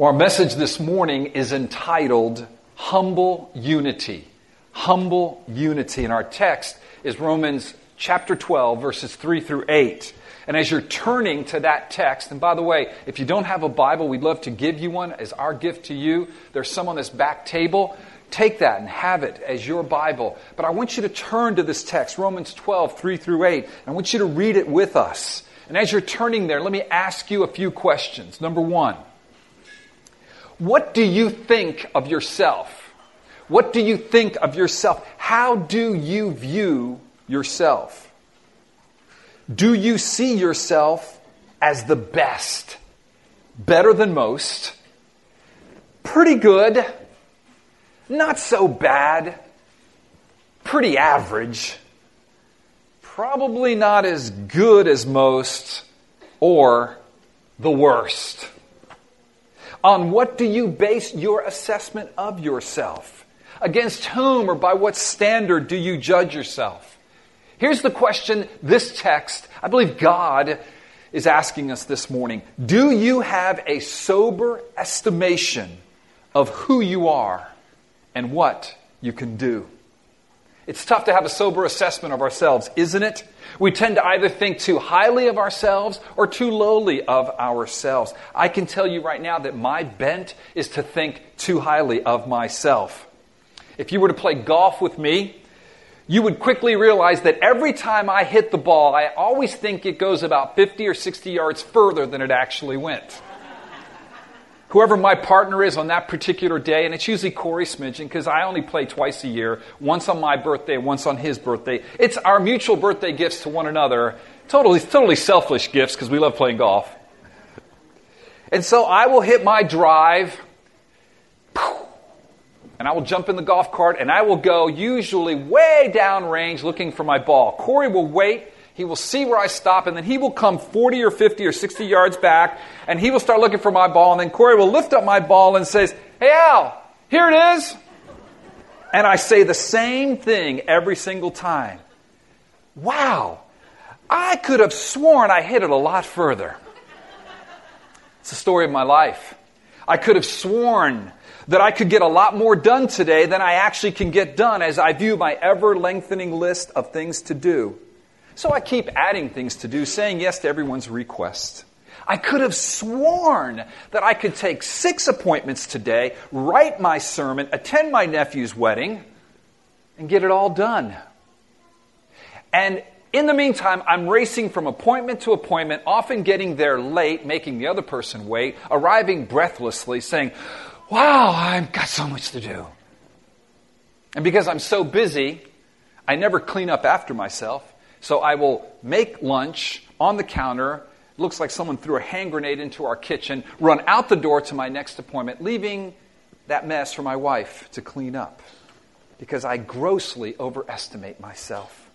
Well, our message this morning is entitled Humble Unity. Humble Unity. And our text is Romans chapter 12, verses 3 through 8. And as you're turning to that text, and by the way, if you don't have a Bible, we'd love to give you one as our gift to you. There's some on this back table. Take that and have it as your Bible. But I want you to turn to this text, Romans 12, 3 through 8. I want you to read it with us. And as you're turning there, let me ask you a few questions. Number one. What do you think of yourself? What do you think of yourself? How do you view yourself? Do you see yourself as the best? Better than most? Pretty good? Not so bad? Pretty average? Probably not as good as most? Or the worst? On what do you base your assessment of yourself? Against whom or by what standard do you judge yourself? Here's the question this text, I believe God is asking us this morning. Do you have a sober estimation of who you are and what you can do? It's tough to have a sober assessment of ourselves, isn't it? We tend to either think too highly of ourselves or too lowly of ourselves. I can tell you right now that my bent is to think too highly of myself. If you were to play golf with me, you would quickly realize that every time I hit the ball, I always think it goes about 50 or 60 yards further than it actually went. Whoever my partner is on that particular day, and it's usually Corey Smidgen because I only play twice a year, once on my birthday, once on his birthday. It's our mutual birthday gifts to one another, totally selfish gifts because we love playing golf. And so I will hit my drive, and I will jump in the golf cart, and I will go usually way down range looking for my ball. Corey will wait. He will see where I stop, and then he will come 40 or 50 or 60 yards back, and he will start looking for my ball, and then Corey will lift up my ball and says, "Hey, Al, here it is." And I say the same thing every single time. Wow, I could have sworn I hit it a lot further. It's the story of my life. I could have sworn that I could get a lot more done today than I actually can get done as I view my ever-lengthening list of things to do. So I keep adding things to do, saying yes to everyone's request. I could have sworn that I could take 6 appointments today, write my sermon, attend my nephew's wedding, and get it all done. And in the meantime, I'm racing from appointment to appointment, often getting there late, making the other person wait, arriving breathlessly, saying, "Wow, I've got so much to do." And because I'm so busy, I never clean up after myself. So I will make lunch on the counter, looks like someone threw a hand grenade into our kitchen, run out the door to my next appointment, leaving that mess for my wife to clean up because I grossly overestimate myself.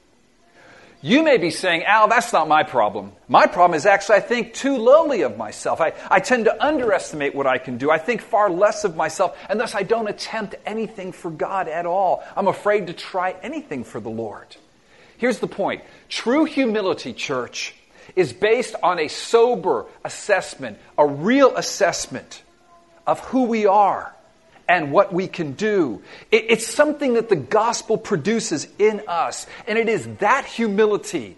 You may be saying, "Al, that's not my problem. My problem is actually I think too lowly of myself. I tend to underestimate what I can do. I think far less of myself, and thus I don't attempt anything for God at all. I'm afraid to try anything for the Lord." Here's the point. True humility, church, is based on a sober assessment, a real assessment of who we are and what we can do. It's something that the gospel produces in us, and it is that humility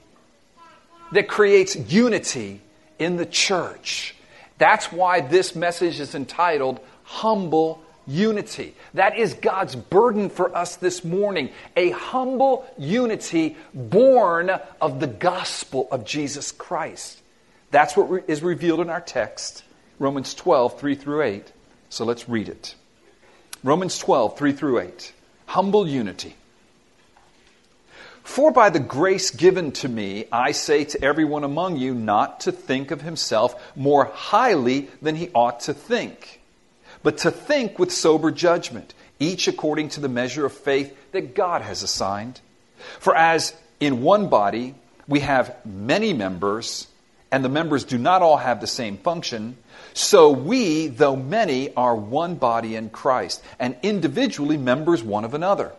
that creates unity in the church. That's why this message is entitled Humble Unity. That is God's burden for us this morning. A humble unity born of the gospel of Jesus Christ. That's what is revealed in our text, Romans 12, 3 through 8. So let's read it. Romans 12, 3 through 8. Humble unity. "For by the grace given to me, I say to everyone among you not to think of himself more highly than he ought to think, but to think with sober judgment, each according to the measure of faith that God has assigned. For as in one body we have many members, and the members do not all have the same function, so we, though many, are one body in Christ, and individually members one of another.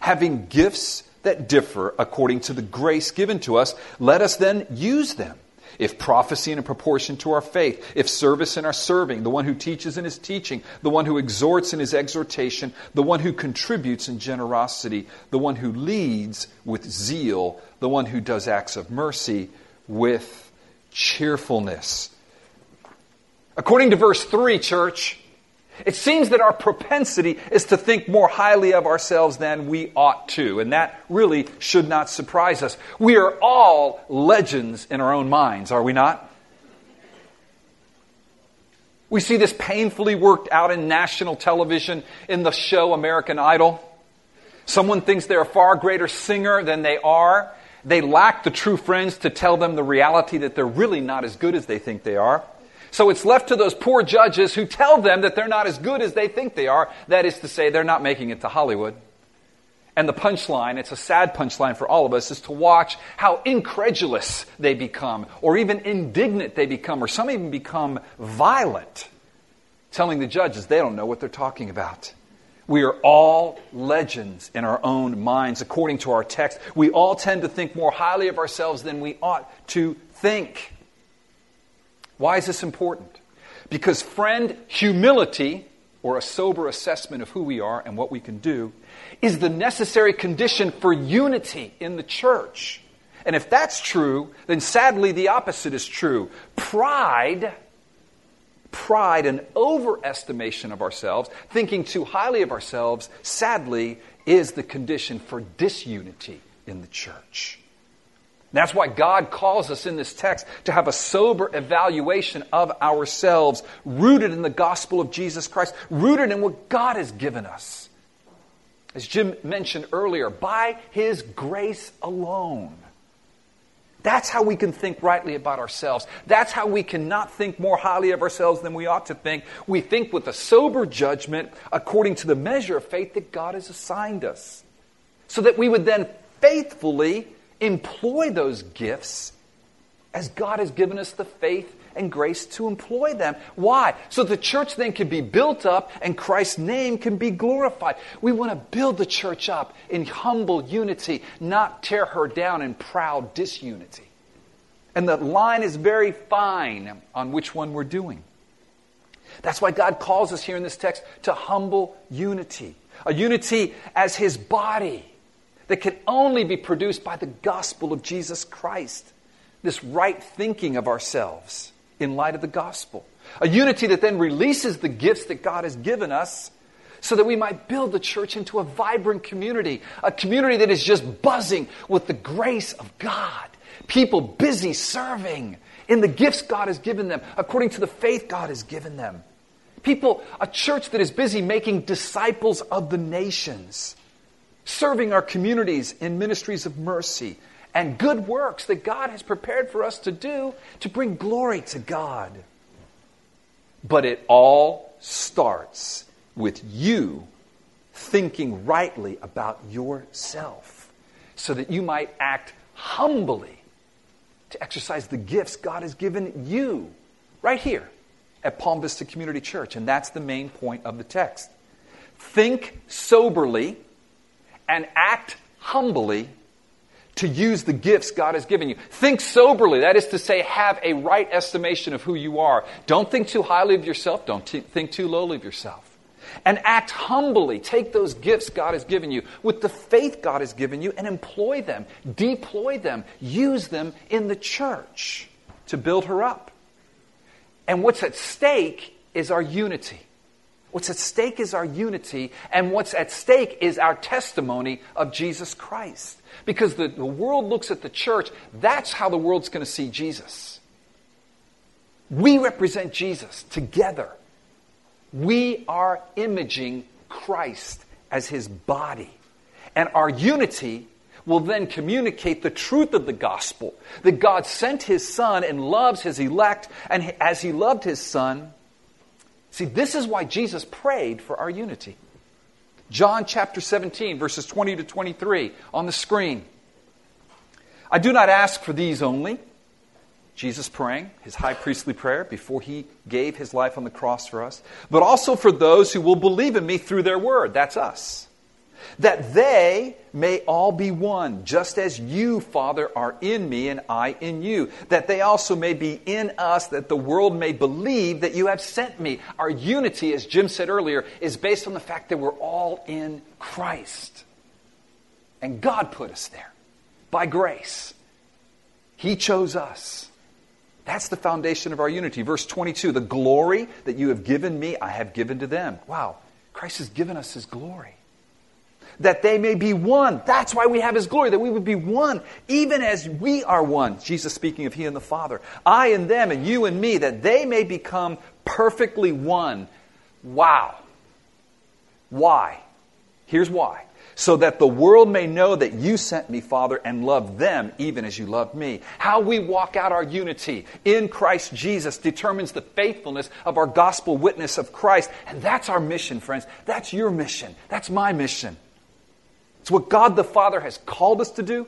Having gifts that differ according to the grace given to us, let us then use them. If prophecy in proportion to our faith, if service in our serving, the one who teaches in his teaching, the one who exhorts in his exhortation, the one who contributes in generosity, the one who leads with zeal, the one who does acts of mercy with cheerfulness. According to verse 3, church, it seems that our propensity is to think more highly of ourselves than we ought to, and that really should not surprise us. We are all legends in our own minds, are we not? We see this painfully worked out in national television in the show American Idol. Someone thinks they're a far greater singer than they are. They lack the true friends to tell them the reality that they're really not as good as they think they are. So it's left to those poor judges who tell them that they're not as good as they think they are. That is to say, they're not making it to Hollywood. And the punchline, it's a sad punchline for all of us, is to watch how incredulous they become, or even indignant they become, or some even become violent, telling the judges they don't know what they're talking about. We are all legends in our own minds, according to our text. We all tend to think more highly of ourselves than we ought to think. Why is this important? Because, friend, humility, or a sober assessment of who we are and what we can do, is the necessary condition for unity in the church. And if that's true, then sadly the opposite is true. Pride and overestimation of ourselves, thinking too highly of ourselves, sadly is the condition for disunity in the church. That's why God calls us in this text to have a sober evaluation of ourselves, rooted in the gospel of Jesus Christ, rooted in what God has given us. As Jim mentioned earlier, by His grace alone. That's how we can think rightly about ourselves. That's how we cannot think more highly of ourselves than we ought to think. We think with a sober judgment according to the measure of faith that God has assigned us, so that we would then faithfully employ those gifts as God has given us the faith and grace to employ them. Why? So the church then can be built up and Christ's name can be glorified. We want to build the church up in humble unity, not tear her down in proud disunity. And the line is very fine on which one we're doing. That's why God calls us here in this text to humble unity. A unity as His body, that can only be produced by the gospel of Jesus Christ. This right thinking of ourselves in light of the gospel. A unity that then releases the gifts that God has given us so that we might build the church into a vibrant community. A community that is just buzzing with the grace of God. People busy serving in the gifts God has given them according to the faith God has given them. A church that is busy making disciples of the nations, serving our communities in ministries of mercy and good works that God has prepared for us to do to bring glory to God. But it all starts with you thinking rightly about yourself so that you might act humbly to exercise the gifts God has given you right here at Palm Vista Community Church. And that's the main point of the text. Think soberly and act humbly to use the gifts God has given you. Think soberly. That is to say, have a right estimation of who you are. Don't think too highly of yourself. Don't think too lowly of yourself. And act humbly. Take those gifts God has given you with the faith God has given you and employ them, deploy them, use them in the church to build her up. And what's at stake is our unity. What's at stake is our unity, and what's at stake is our testimony of Jesus Christ. Because the world looks at the church, that's how the world's going to see Jesus. We represent Jesus together. We are imaging Christ as His body. And our unity will then communicate the truth of the gospel, that God sent His Son and loves His elect, and as He loved His Son. See, this is why Jesus prayed for our unity. John chapter 17, verses 20 to 23 on the screen. I do not ask for these only. Jesus praying, His high priestly prayer before He gave His life on the cross for us. But also for those who will believe in Me through their word. That's us. that they may all be one, just as you, Father, are in me and I in you, that they also may be in us, that the world may believe that you have sent me. Our unity, as Jim said earlier, is based on the fact that we're all in Christ. And God put us there by grace. He chose us. That's the foundation of our unity. Verse 22, the glory that you have given me, I have given to them. Wow, Christ has given us his glory. That they may be one. That's why we have his glory, that we would be one, even as we are one. Jesus speaking of he and the Father. I and them and you and me, that they may become perfectly one. Wow. Why? Here's why. So that the world may know that you sent me, Father, and love them even as you love me. How we walk out our unity in Christ Jesus determines the faithfulness of our gospel witness of Christ. And that's our mission, friends. That's your mission. That's my mission. It's what God the Father has called us to do.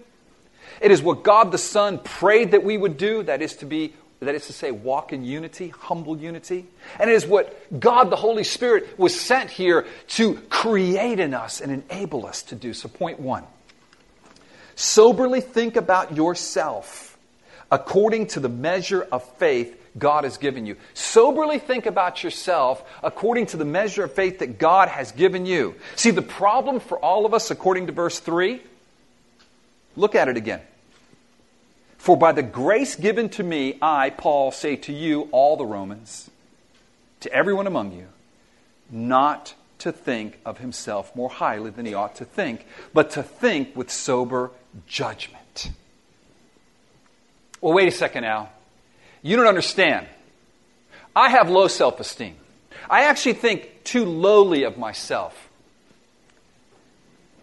It is what God the Son prayed that we would do, that is to say, walk in unity, humble unity. And it is what God, the Holy Spirit, was sent here to create in us and enable us to do. So point one, soberly think about yourself according to the measure of faith God has given you. Soberly think about yourself according to the measure of faith that God has given you. See, the problem for all of us, according to verse 3, look at it again. For by the grace given to me, I, Paul, say to you, all the Romans, to everyone among you, not to think of himself more highly than he ought to think, but to think with sober judgment. Well, wait a second now. You don't understand. I have low self-esteem. I actually think too lowly of myself.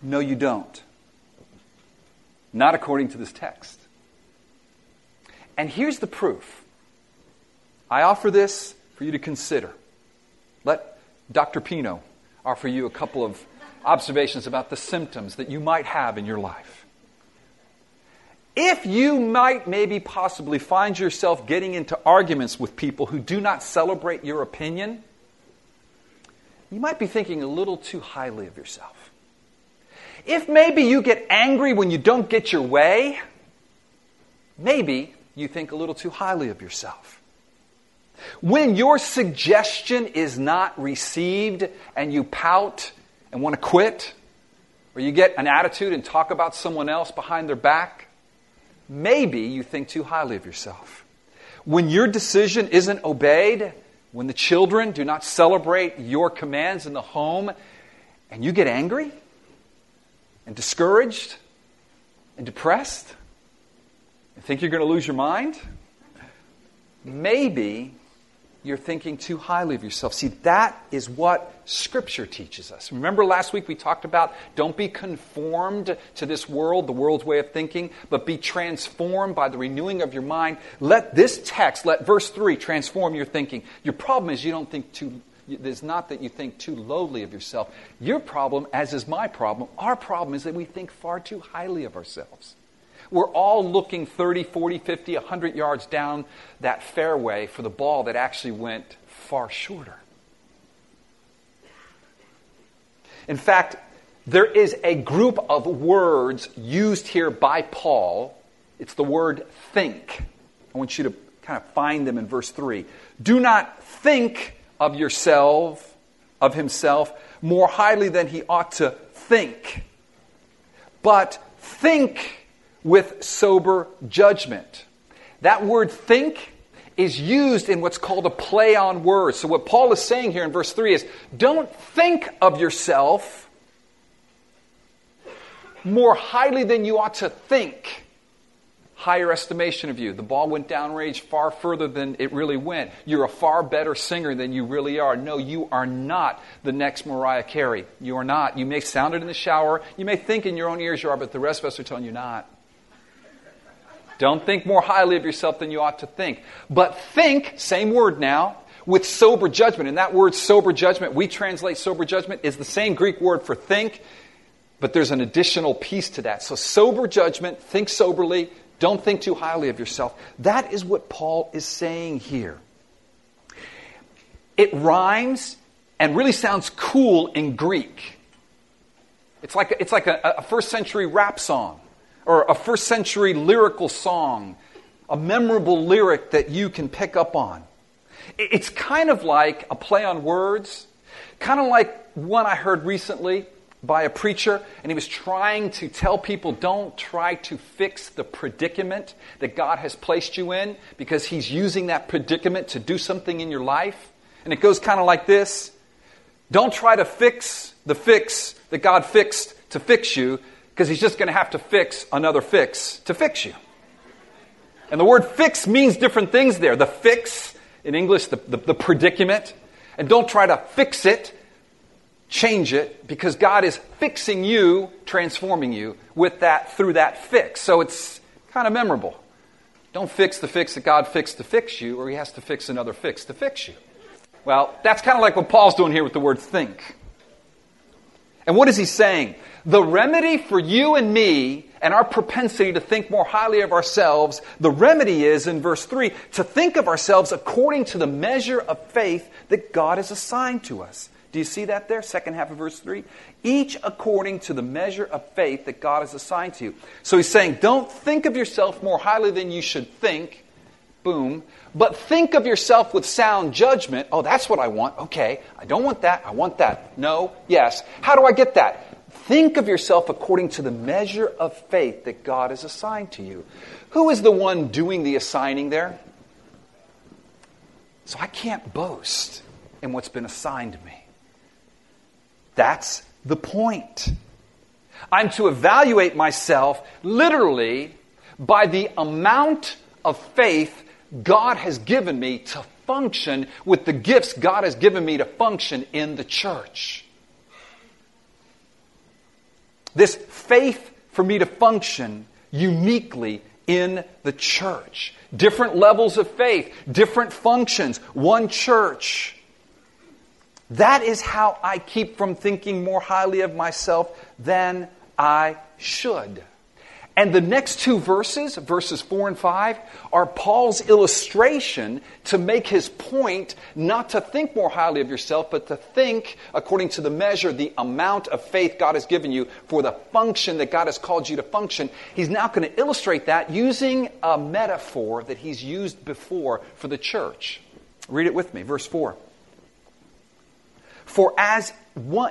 No, you don't. Not according to this text. And here's the proof. I offer this for you to consider. Let Dr. Pino offer you a couple of observations about the symptoms that you might have in your life. If you might maybe possibly find yourself getting into arguments with people who do not celebrate your opinion, you might be thinking a little too highly of yourself. If maybe you get angry when you don't get your way, maybe you think a little too highly of yourself. When your suggestion is not received and you pout and want to quit, or you get an attitude and talk about someone else behind their back, maybe you think too highly of yourself. When your decision isn't obeyed, when the children do not celebrate your commands in the home, and you get angry and discouraged and depressed, think you're going to lose your mind? Maybe you're thinking too highly of yourself. See, that is what Scripture teaches us. Remember last week we talked about don't be conformed to this world, the world's way of thinking, but be transformed by the renewing of your mind. Let this text, let verse 3 transform your thinking. Your problem is you don't think too, it's not that you think too lowly of yourself. Your problem, as is my problem, our problem is that we think far too highly of ourselves. We're all looking 30, 40, 50, 100 yards down that fairway for the ball that actually went far shorter. In fact, there is a group of words used here by Paul. It's the word think. I want you to kind of find them in verse 3. Do not think of himself, more highly than he ought to think, but think with sober judgment. That word think is used in what's called a play on words. So what Paul is saying here in verse 3 is, don't think of yourself more highly than you ought to think. Higher estimation of you. The ball went downrange far further than it really went. You're a far better singer than you really are. No, you are not the next Mariah Carey. You are not. You may sound it in the shower. You may think in your own ears you are, but the rest of us are telling you not. Don't think more highly of yourself than you ought to think. But think, same word now, with sober judgment. And that word sober judgment, we translate sober judgment, is the same Greek word for think, but there's an additional piece to that. So sober judgment, think soberly, don't think too highly of yourself. That is what Paul is saying here. It rhymes and really sounds cool in Greek. It's like a first century rap song or a first century lyrical song, a memorable lyric that you can pick up on. It's kind of like a play on words, kind of like one I heard recently by a preacher, and he was trying to tell people, don't try to fix the predicament that God has placed you in, because he's using that predicament to do something in your life. And it goes kind of like this. Don't try to fix the fix that God fixed to fix you, because he's just going to have to fix another fix to fix you. And the word fix means different things there. The fix, in English, the predicament. And don't try to fix it, change it, because God is fixing you, transforming you with that, through that fix. So it's kind of memorable. Don't fix the fix that God fixed to fix you, or he has to fix another fix to fix you. Well, that's kind of like what Paul's doing here with the word think. And what is he saying? The remedy for you and me and our propensity to think more highly of ourselves, the remedy is, in verse 3, to think of ourselves according to the measure of faith that God has assigned to us. Do you see that there? Second half of verse 3. Each according to the measure of faith that God has assigned to you. So he's saying, don't think of yourself more highly than you should think. Boom. But think of yourself with sound judgment. Oh, that's what I want. Okay. I don't want that. I want that. No. Yes. How do I get that? Think of yourself according to the measure of faith that God has assigned to you. Who is the one doing the assigning there? So I can't boast in what's been assigned to me. That's the point. I'm to evaluate myself literally by the amount of faith God has given me to function with the gifts God has given me to function in the church. This faith for me to function uniquely in the church. Different levels of faith, different functions, one church. That is how I keep from thinking more highly of myself than I should. And the next two verses, verses 4 and 5, are Paul's illustration to make his point not to think more highly of yourself, but to think according to the measure, the amount of faith God has given you for the function that God has called you to function. He's now going to illustrate that using a metaphor that he's used before for the church. Read it with me, verse 4. For as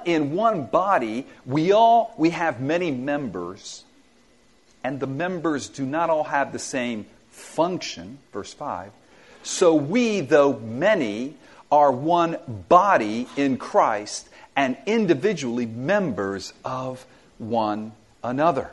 in one body we have many members, and the members do not all have the same function, verse 5. So we, though many, are one body in Christ and individually members of one another.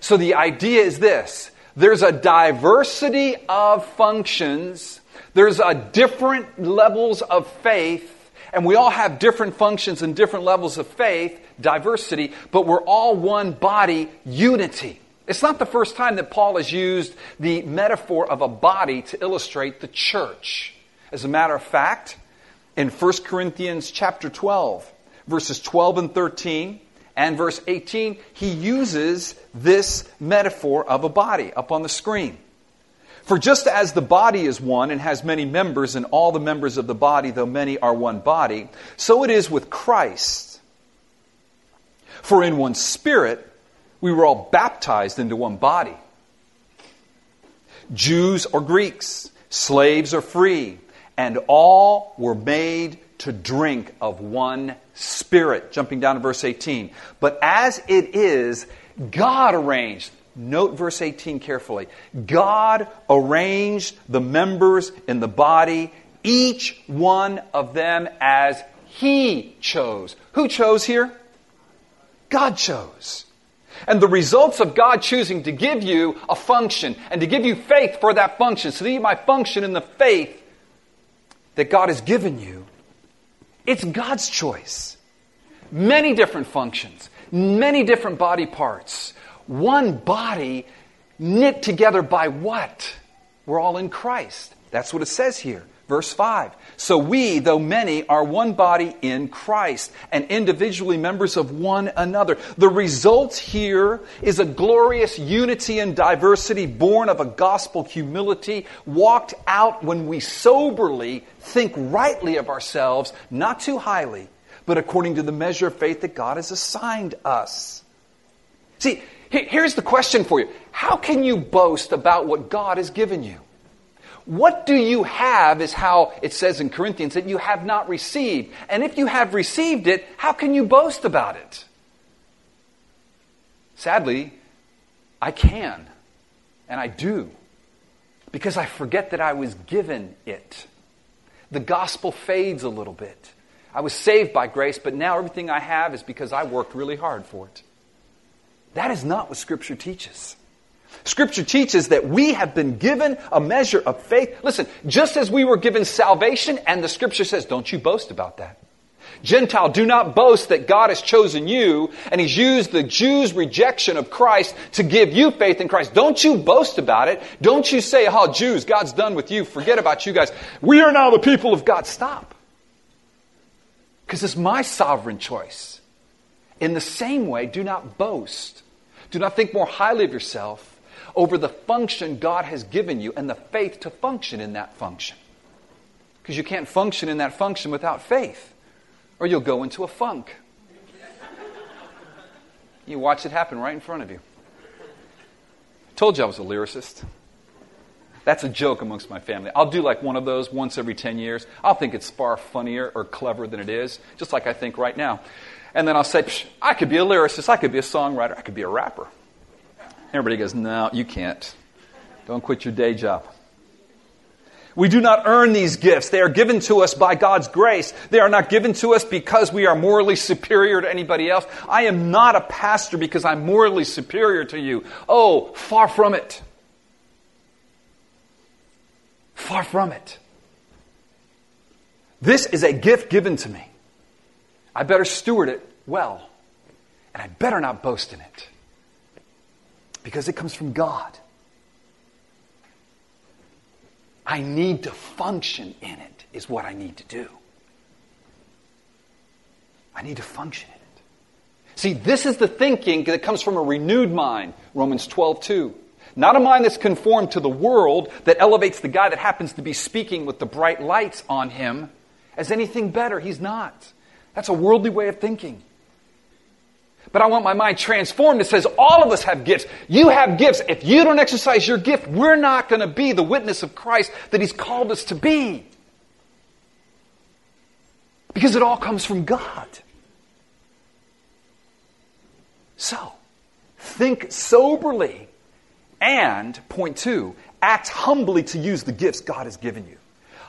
So the idea is this. There's a diversity of functions. There's a different levels of faith. And we all have different functions and different levels of faith, diversity, but we're all one body, unity. It's not the first time that Paul has used the metaphor of a body to illustrate the church. As a matter of fact, in 1 Corinthians chapter 12, verses 12 and 13, and verse 18, he uses this metaphor of a body up on the screen. For just as the body is one and has many members, and all the members of the body, though many, are one body, so it is with Christ. For in one Spirit we were all baptized into one body. Jews or Greeks, slaves or free, and all were made to drink of one Spirit. Jumping down to verse 18. But as it is, God arranged. Note verse 18 carefully. God arranged the members in the body, each one of them as he chose. Who chose here? God chose. And the results of God choosing to give you a function and to give you faith for that function, so that you might function in the faith that God has given you, it's God's choice. Many different functions, many different body parts. One body knit together by what? We're all in Christ. That's what it says here. Verse 5. So we, though many, are one body in Christ and individually members of one another. The result here is a glorious unity and diversity born of a gospel humility walked out when we soberly think rightly of ourselves, not too highly, but according to the measure of faith that God has assigned us. See, here's the question for you. How can you boast about what God has given you? What do you have is how it says in Corinthians that you have not received. And if you have received it, how can you boast about it? Sadly, I can. And I do. Because I forget that I was given it. The gospel fades a little bit. I was saved by grace, but now everything I have is because I worked really hard for it. That is not what Scripture teaches. Scripture teaches that we have been given a measure of faith. Listen, just as we were given salvation, and the Scripture says, don't you boast about that. Gentile, do not boast that God has chosen you, and He's used the Jews' rejection of Christ to give you faith in Christ. Don't you boast about it. Don't you say, oh, Jews, God's done with you. Forget about you guys. We are now the people of God. Stop. Because it's my sovereign choice. In the same way, do not boast. Do not think more highly of yourself over the function God has given you and the faith to function in that function. Because you can't function in that function without faith, or you'll go into a funk. You watch it happen right in front of you. Told you I was a lyricist. That's a joke amongst my family. I'll do like one of those once every 10 years. I'll think it's far funnier or cleverer than it is, just like I think right now. And then I'll say, I could be a lyricist, I could be a songwriter, I could be a rapper. Everybody goes, no, you can't. Don't quit your day job. We do not earn these gifts. They are given to us by God's grace. They are not given to us because we are morally superior to anybody else. I am not a pastor because I'm morally superior to you. Oh, far from it. Far from it. This is a gift given to me. I better steward it well. And I better not boast in it. Because it comes from God. I need to function in it, is what I need to do. I need to function in it. See, this is the thinking that comes from a renewed mind. Romans 12:2. Not a mind that's conformed to the world, that elevates the guy that happens to be speaking with the bright lights on him as anything better. He's not. That's a worldly way of thinking. But I want my mind transformed. It says all of us have gifts. You have gifts. If you don't exercise your gift, we're not going to be the witness of Christ that He's called us to be. Because it all comes from God. So, think soberly. And, point two, act humbly to use the gifts God has given you.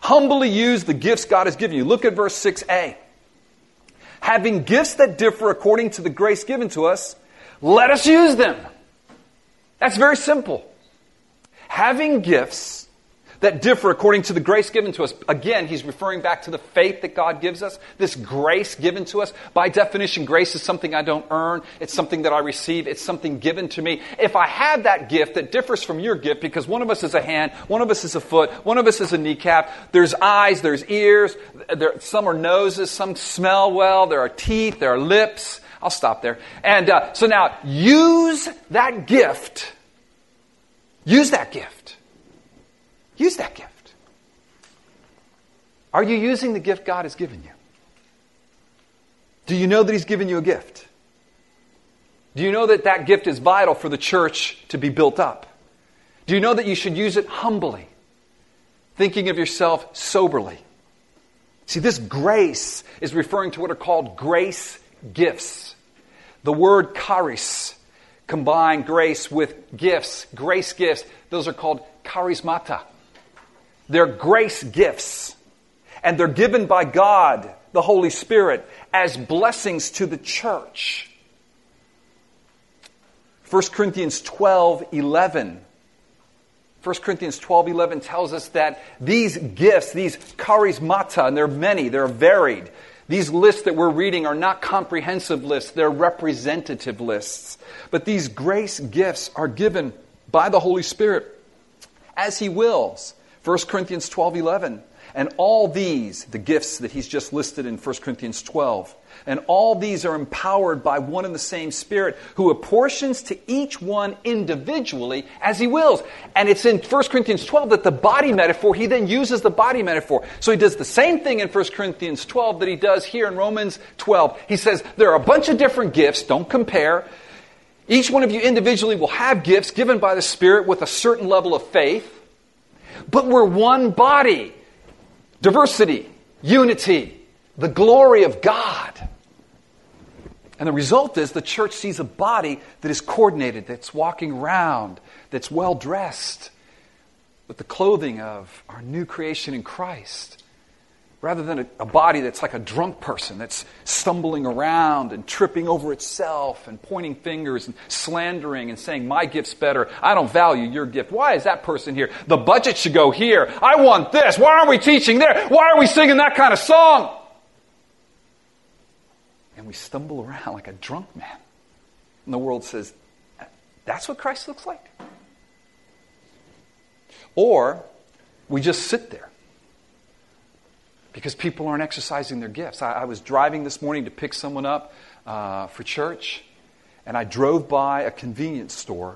Humbly use the gifts God has given you. Look at verse 6a. Having gifts that differ according to the grace given to us, let us use them. That's very simple. Having gifts that differ according to the grace given to us. Again, he's referring back to the faith that God gives us, this grace given to us. By definition, grace is something I don't earn. It's something that I receive. It's something given to me. If I had that gift that differs from your gift, because one of us is a hand, one of us is a foot, one of us is a kneecap, there's eyes, there's ears, some are noses, some smell well, there are teeth, there are lips. I'll stop there. And so now, use that gift. Use that gift. Use that gift. Are you using the gift God has given you? Do you know that He's given you a gift? Do you know that that gift is vital for the church to be built up? Do you know that you should use it humbly, thinking of yourself soberly? See, this grace is referring to what are called grace gifts. The word charis, combine grace with gifts, grace gifts, those are called charismata. They're grace gifts, and they're given by God, the Holy Spirit, as blessings to the church. 1 Corinthians 12:11 tells us that these gifts, these charismata, and there are many, they're varied. These lists that we're reading are not comprehensive lists, they're representative lists. But these grace gifts are given by the Holy Spirit as He wills. 1 Corinthians 12:11. And all these, the gifts that he's just listed in 1 Corinthians 12, and all these are empowered by one and the same Spirit who apportions to each one individually as he wills. And it's in 1 Corinthians 12 that the body metaphor, he then uses the body metaphor. So he does the same thing in 1 Corinthians 12 that he does here in Romans 12. He says, there are a bunch of different gifts, don't compare. Each one of you individually will have gifts given by the Spirit with a certain level of faith. But we're one body. Diversity, unity, the glory of God. And the result is the church sees a body that is coordinated, that's walking round, that's well-dressed with the clothing of our new creation in Christ, rather than a body that's like a drunk person that's stumbling around and tripping over itself and pointing fingers and slandering and saying, my gift's better, I don't value your gift. Why is that person here? The budget should go here. I want this. Why aren't we teaching there? Why are we singing that kind of song? And we stumble around like a drunk man. And the world says, that's what Christ looks like? Or we just sit there because people aren't exercising their gifts. I was driving this morning to pick someone up for church, and I drove by a convenience store,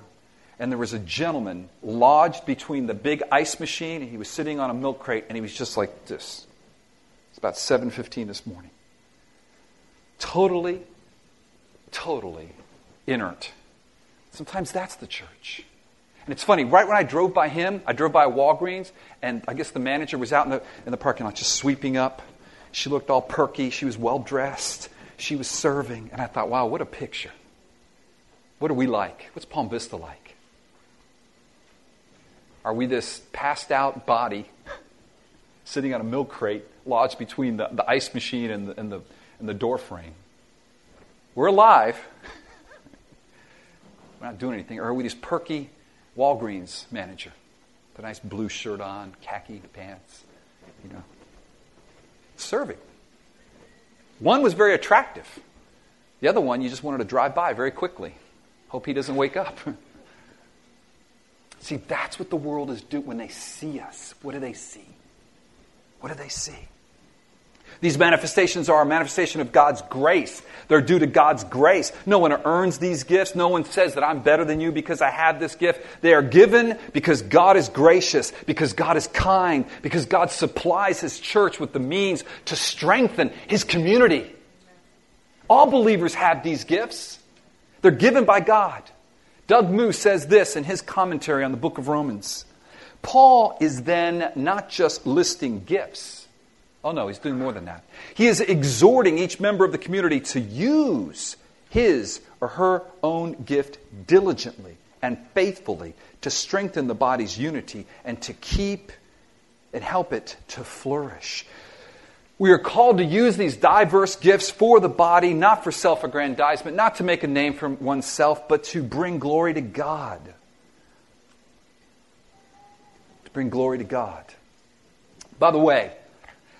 and there was a gentleman lodged between the big ice machine, and he was sitting on a milk crate, and he was just like this. It's about 7:15 this morning. Totally inert. Sometimes that's the church. And it's funny, right when I drove by him, I drove by Walgreens, and I guess the manager was out in the parking lot just sweeping up. She looked all perky. She was well-dressed. She was serving. And I thought, wow, what a picture. What are we like? What's Palm Vista like? Are we this passed-out body sitting on a milk crate lodged between the ice machine and the door frame? We're alive. We're not doing anything. Or are we this perky Walgreens manager, the nice blue shirt on, khaki pants, serving. One was very attractive. The other one, you just wanted to drive by very quickly. Hope he doesn't wake up. See, that's what the world is doing when they see us. What do they see? What do they see? These manifestations are a manifestation of God's grace. They're due to God's grace. No one earns these gifts. No one says that I'm better than you because I have this gift. They are given because God is gracious, because God is kind, because God supplies His church with the means to strengthen His community. All believers have these gifts. They're given by God. Doug Moo says this in his commentary on the book of Romans. Paul is then not just listing gifts. Oh no, he's doing more than that. He is exhorting each member of the community to use his or her own gift diligently and faithfully to strengthen the body's unity and to keep and help it to flourish. We are called to use these diverse gifts for the body, not for self-aggrandizement, not to make a name for oneself, but to bring glory to God. To bring glory to God. By the way,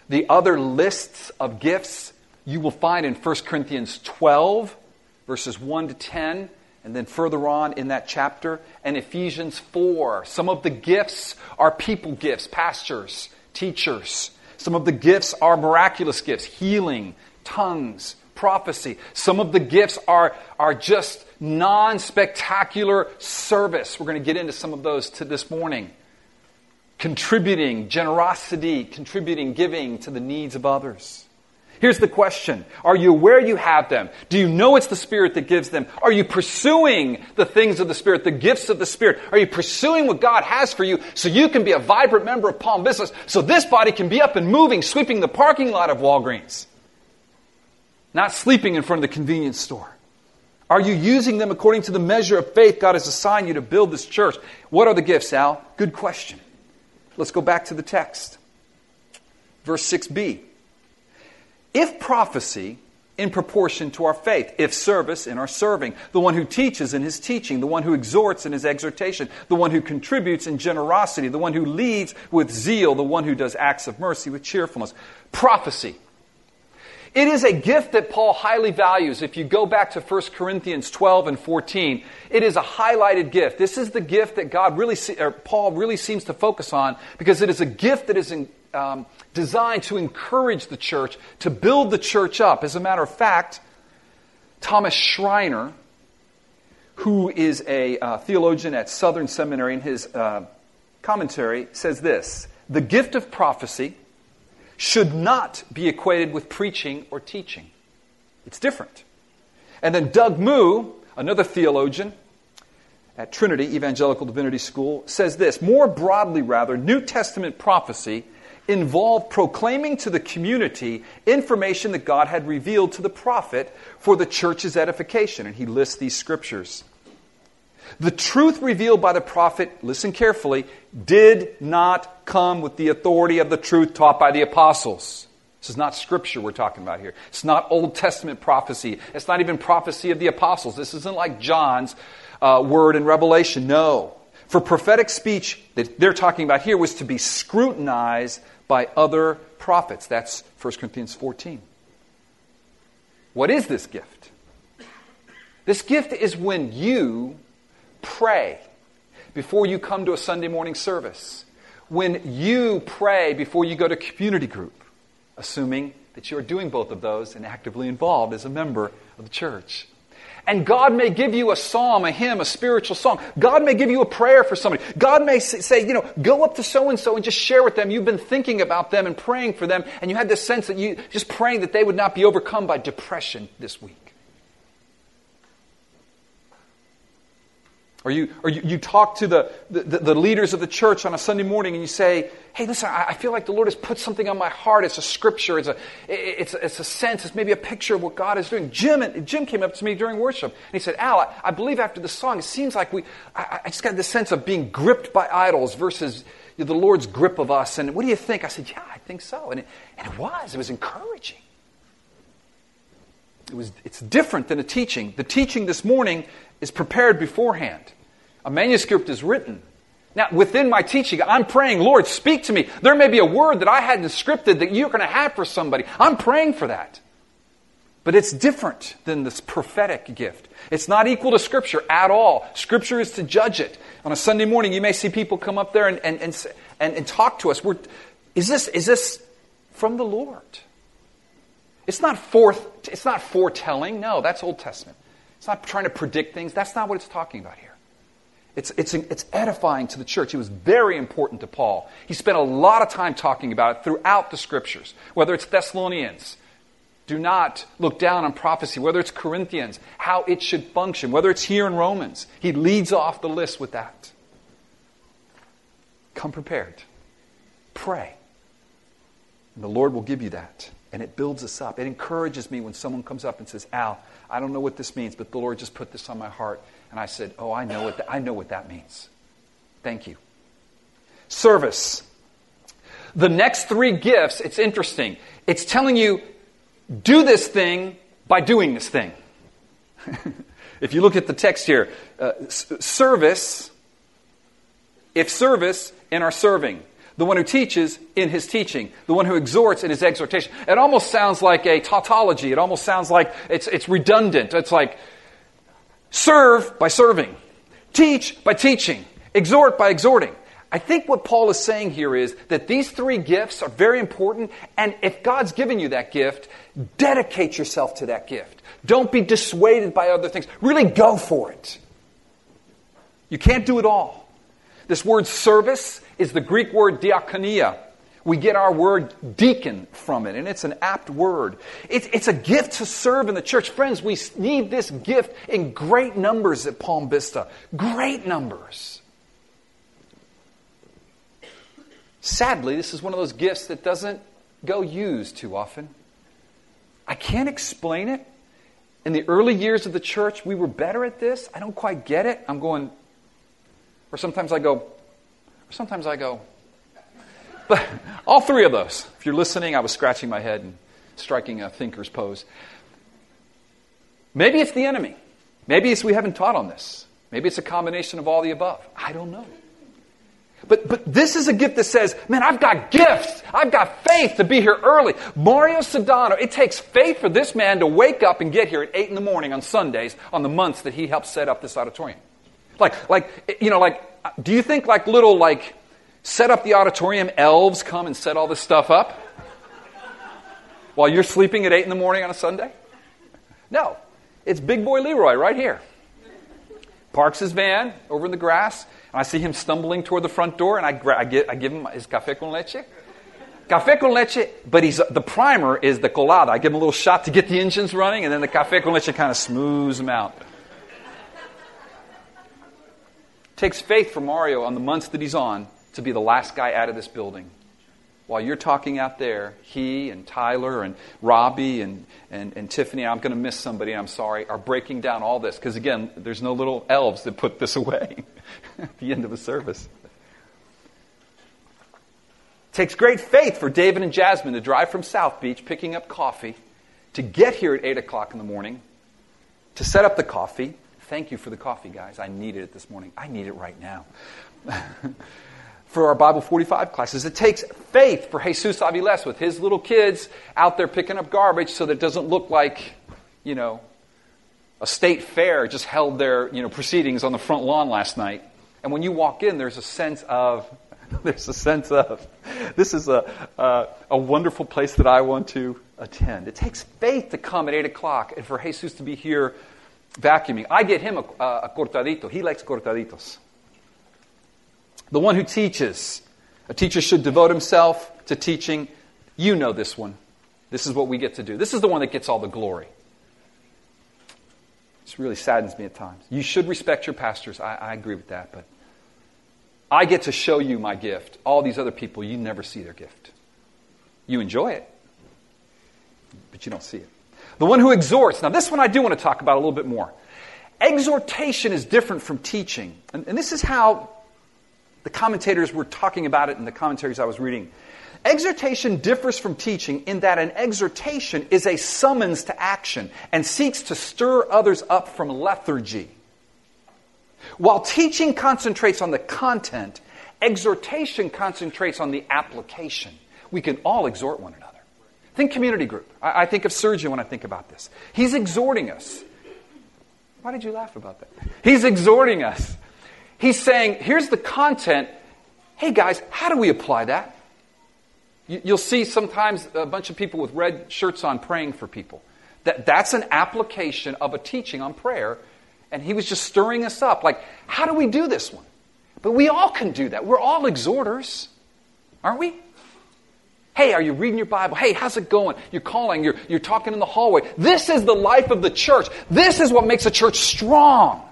the other lists of gifts you will find in 1 Corinthians 12, verses 1 to 10, and then further on in that chapter, and Ephesians 4. Some of the gifts are people gifts, pastors, teachers. Some of the gifts are miraculous gifts, healing, tongues, prophecy. Some of the gifts are just non-spectacular service. We're going to get into some of those this morning. Contributing, generosity, contributing, giving to the needs of others. Here's the question. Are you aware you have them? Do you know it's the Spirit that gives them? Are you pursuing the things of the Spirit, the gifts of the Spirit? Are you pursuing what God has for you so you can be a vibrant member of Palm Vista, so this body can be up and moving, sweeping the parking lot of Walgreens, not sleeping in front of the convenience store? Are you using them according to the measure of faith God has assigned you to build this church? What are the gifts, Al? Good question. Let's go back to the text. Verse 6b. If prophecy in proportion to our faith, if service in our serving, the one who teaches in his teaching, the one who exhorts in his exhortation, the one who contributes in generosity, the one who leads with zeal, the one who does acts of mercy with cheerfulness. Prophecy. It is a gift that Paul highly values. If you go back to 1 Corinthians 12 and 14, it is a highlighted gift. This is the gift that Paul really seems to focus on because it is a gift that is designed to encourage the church, to build the church up. As a matter of fact, Thomas Schreiner, who is a theologian at Southern Seminary, in his commentary, says this: the gift of prophecy should not be equated with preaching or teaching. It's different. And then Doug Moo, another theologian at Trinity Evangelical Divinity School, says this: more broadly, rather, New Testament prophecy involved proclaiming to the community information that God had revealed to the prophet for the church's edification. And he lists these scriptures. The truth revealed by the prophet, listen carefully, did not come with the authority of the truth taught by the apostles. This is not scripture we're talking about here. It's not Old Testament prophecy. It's not even prophecy of the apostles. This isn't like John's word in Revelation. No. For prophetic speech that they're talking about here was to be scrutinized by other prophets. That's 1 Corinthians 14. What is this gift? This gift is when you pray before you come to a Sunday morning service. When you pray before you go to community group. Assuming that you are doing both of those and actively involved as a member of the church. And God may give you a psalm, a hymn, a spiritual song. God may give you a prayer for somebody. God may say, you know, go up to so-and-so and just share with them. You've been thinking about them and praying for them. And you had this sense that you just praying that they would not be overcome by depression this week. Or you talk to the leaders of the church on a Sunday morning and you say, hey, listen, I feel like the Lord has put something on my heart. It's a scripture. It's a sense. It's maybe a picture of what God is doing. Jim came up to me during worship and he said, Al, I believe after the song, it seems like I just got this sense of being gripped by idols versus the Lord's grip of us. And what do you think? I said, yeah, I think so. And it was encouraging. It's different than a teaching. The teaching this morning is prepared beforehand. A manuscript is written. Now, within my teaching, I'm praying, Lord, speak to me. There may be a word that I hadn't scripted that you're going to have for somebody. I'm praying for that. But it's different than this prophetic gift. It's not equal to Scripture at all. Scripture is to judge it. On a Sunday morning, you may see people come up there and talk to us. Is this from the Lord? It's not foretelling. No, that's Old Testament. It's not trying to predict things. That's not what it's talking about here. It's edifying to the church. It was very important to Paul. He spent a lot of time talking about it throughout the Scriptures. Whether it's Thessalonians, do not look down on prophecy. Whether it's Corinthians, how it should function. Whether it's here in Romans. He leads off the list with that. Come prepared. Pray. And the Lord will give you that. And it builds us up. It encourages me when someone comes up and says, Al, I don't know what this means, but the Lord just put this on my heart. And I said, oh, I know what that means. Thank you. Service. The next three gifts, it's interesting. It's telling you, do this thing by doing this thing. If you look at the text here, service, if service, in our serving. The one who teaches in his teaching. The one who exhorts in his exhortation. It almost sounds like a tautology. It almost sounds like it's redundant. It's like serve by serving. Teach by teaching. Exhort by exhorting. I think what Paul is saying here is that these three gifts are very important. And if God's given you that gift, dedicate yourself to that gift. Don't be dissuaded by other things. Really go for it. You can't do it all. This word service is the Greek word diakonia. We get our word deacon from it, and it's an apt word. It's a gift to serve in the church. Friends, we need this gift in great numbers at Palm Vista. Great numbers. Sadly, this is one of those gifts that doesn't go used too often. I can't explain it. In the early years of the church, we were better at this. I don't quite get it. Or sometimes I go. But all three of those. If you're listening, I was scratching my head and striking a thinker's pose. Maybe it's the enemy. Maybe it's we haven't taught on this. Maybe it's a combination of all the above. I don't know. But this is a gift that says, man, I've got gifts. I've got faith to be here early. Mario Sedano, it takes faith for this man to wake up and get here at 8 in the morning on Sundays on the months that he helped set up this auditorium. Like, do you think like little, like, set up the auditorium. Elves come and set all this stuff up while you're sleeping at 8 in the morning on a Sunday? No. It's big boy Leroy right here. Parks his van over in the grass, and I see him stumbling toward the front door, and I give him his café con leche. Café con leche, but the primer is the colada. I give him a little shot to get the engines running, and then the café con leche kind of smooths him out. Takes faith for Mario on the months that he's on to be the last guy out of this building. While you're talking out there, he and Tyler and Robbie and Tiffany, I'm going to miss somebody, I'm sorry, are breaking down all this. Because again, there's no little elves that put this away at the end of the service. Takes great faith for David and Jasmine to drive from South Beach, picking up coffee, to get here at 8 o'clock in the morning, to set up the coffee. Thank you for the coffee, guys. I needed it this morning. I need it right now. For our Bible 45 classes, it takes faith for Jesus Aviles with his little kids out there picking up garbage so that it doesn't look like, you know, a state fair just held their, you know, proceedings on the front lawn last night. And when you walk in, there's a sense of this is a wonderful place that I want to attend. It takes faith to come at 8 o'clock and for Jesus to be here vacuuming. I get him a cortadito. He likes cortaditos. The one who teaches. A teacher should devote himself to teaching. You know this one. This is what we get to do. This is the one that gets all the glory. This really saddens me at times. You should respect your pastors. I agree with that, but I get to show you my gift. All these other people, you never see their gift. You enjoy it, but you don't see it. The one who exhorts. Now, this one I do want to talk about a little bit more. Exhortation is different from teaching. And this is how the commentators were talking about it in the commentaries I was reading. Exhortation differs from teaching in that an exhortation is a summons to action and seeks to stir others up from lethargy. While teaching concentrates on the content, exhortation concentrates on the application. We can all exhort one another. Think community group. I think of Sergio when I think about this. He's exhorting us. Why did you laugh about that? He's exhorting us. He's saying, here's the content. Hey, guys, how do we apply that? You'll see sometimes a bunch of people with red shirts on praying for people. That's an application of a teaching on prayer. And he was just stirring us up. Like, how do we do this one? But we all can do that. We're all exhorters, aren't we? Hey, are you reading your Bible? Hey, how's it going? You're calling. You're talking in the hallway. This is the life of the church. This is what makes a church strong.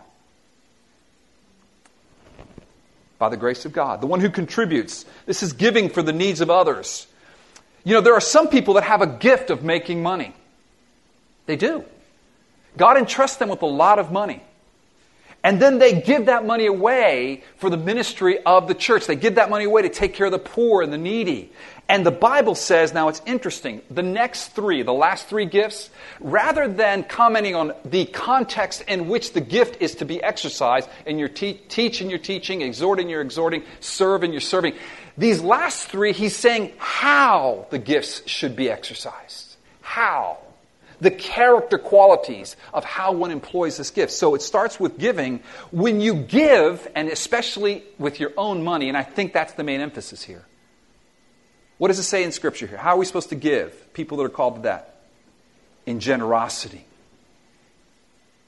By the grace of God. The one who contributes. This is giving for the needs of others. You know, there are some people that have a gift of making money. They do. God entrusts them with a lot of money. And then they give that money away for the ministry of the church. They give that money away to take care of the poor and the needy. And the Bible says, now it's interesting, the last three gifts, rather than commenting on the context in which the gift is to be exercised, and you teach in your teaching, exhort in your exhorting, serve in your serving, these last three, he's saying how the gifts should be exercised. How. The character qualities of how one employs this gift. So it starts with giving. When you give, and especially with your own money, and I think that's the main emphasis here. What does it say in Scripture here? How are we supposed to give people that are called to that? In generosity.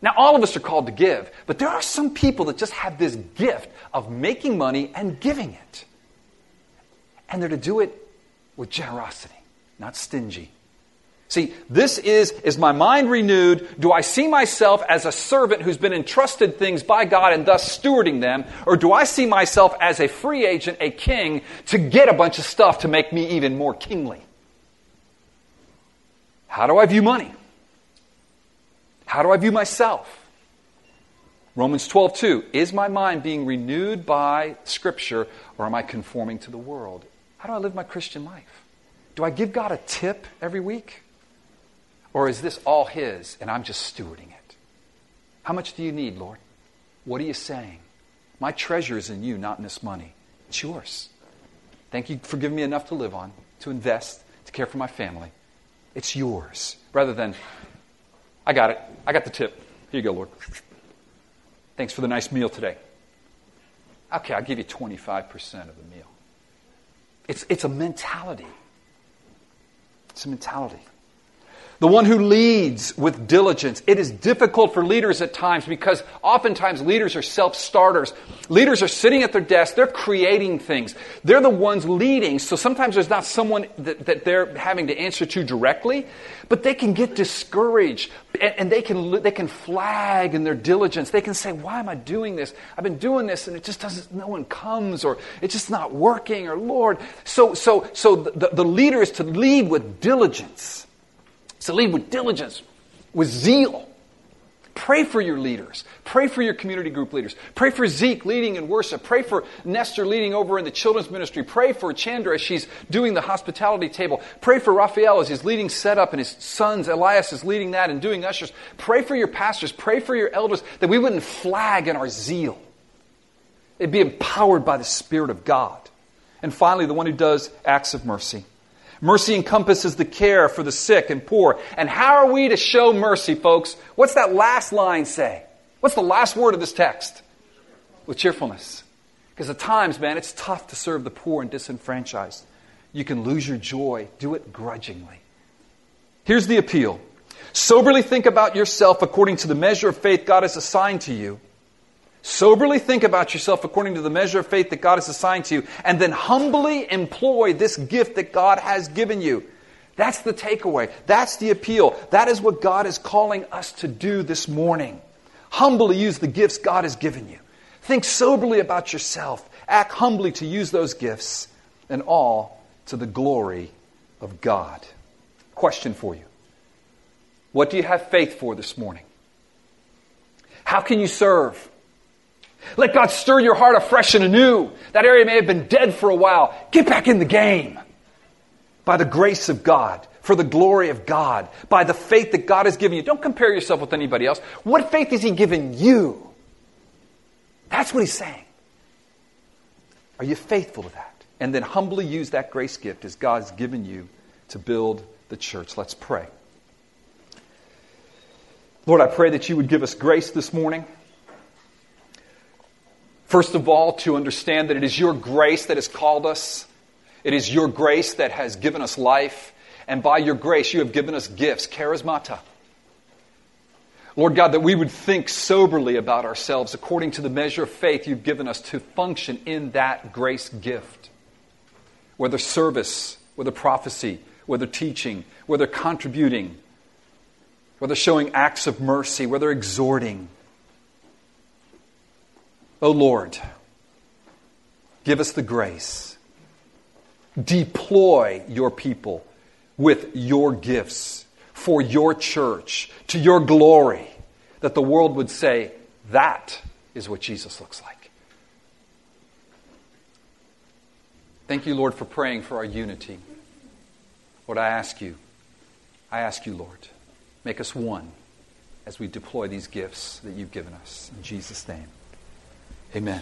Now, all of us are called to give, but there are some people that just have this gift of making money and giving it. And they're to do it with generosity, not stingy. See, this is my mind renewed? Do I see myself as a servant who's been entrusted things by God and thus stewarding them? Or do I see myself as a free agent, a king, to get a bunch of stuff to make me even more kingly? How do I view money? How do I view myself? Romans 12:2, is my mind being renewed by Scripture, or am I conforming to the world? How do I live my Christian life? Do I give God a tip every week? Or is this all His, and I'm just stewarding it? How much do you need, Lord? What are you saying? My treasure is in you, not in this money. It's yours. Thank you for giving me enough to live on, to invest, to care for my family. It's yours. Rather than, I got it. I got the tip. Here you go, Lord. Thanks for the nice meal today. Okay, I'll give you 25% of the meal. It's a mentality. It's a mentality. The one who leads with diligence. It is difficult for leaders at times because oftentimes leaders are self-starters. Leaders are sitting at their desk. They're creating things. They're the ones leading. So sometimes there's not someone that they're having to answer to directly. But they can get discouraged. And they can flag in their diligence. They can say, why am I doing this? I've been doing this and it just doesn't, no one comes. Or it's just not working. Or Lord. So the leader is to lead with diligence. So lead with diligence, with zeal. Pray for your leaders. Pray for your community group leaders. Pray for Zeke leading in worship. Pray for Nestor leading over in the children's ministry. Pray for Chandra as she's doing the hospitality table. Pray for Raphael as he's leading setup and his sons. Elias is leading that and doing ushers. Pray for your pastors. Pray for your elders that we wouldn't flag in our zeal. It'd be empowered by the Spirit of God. And finally, the one who does acts of mercy. Mercy encompasses the care for the sick and poor. And how are we to show mercy, folks? What's that last line say? What's the last word of this text? With cheerfulness. Because at times, man, it's tough to serve the poor and disenfranchised. You can lose your joy. Do it grudgingly. Here's the appeal. Soberly think about yourself according to the measure of faith God has assigned to you. Soberly think about yourself according to the measure of faith that God has assigned to you, and then humbly employ this gift that God has given you. That's the takeaway. That's the appeal. That is what God is calling us to do this morning. Humbly use the gifts God has given you. Think soberly about yourself. Act humbly to use those gifts, and all to the glory of God. Question for you. What do you have faith for this morning? How can you serve? Let God stir your heart afresh and anew. That area may have been dead for a while. Get back in the game. By the grace of God, for the glory of God, by the faith that God has given you. Don't compare yourself with anybody else. What faith has He given you? That's what He's saying. Are you faithful to that? And then humbly use that grace gift as God's given you to build the church. Let's pray. Lord, I pray that You would give us grace this morning. First of all, to understand that it is Your grace that has called us. It is Your grace that has given us life. And by Your grace, You have given us gifts, charismata. Lord God, that we would think soberly about ourselves according to the measure of faith You've given us to function in that grace gift. Whether service, whether prophecy, whether teaching, whether contributing, whether showing acts of mercy, whether exhorting. Oh Lord, give us the grace. Deploy Your people with Your gifts for Your church, to Your glory, that the world would say, that is what Jesus looks like. Thank You, Lord, for praying for our unity. Lord, I ask you, Lord, make us one as we deploy these gifts that You've given us. In Jesus' name. Amen.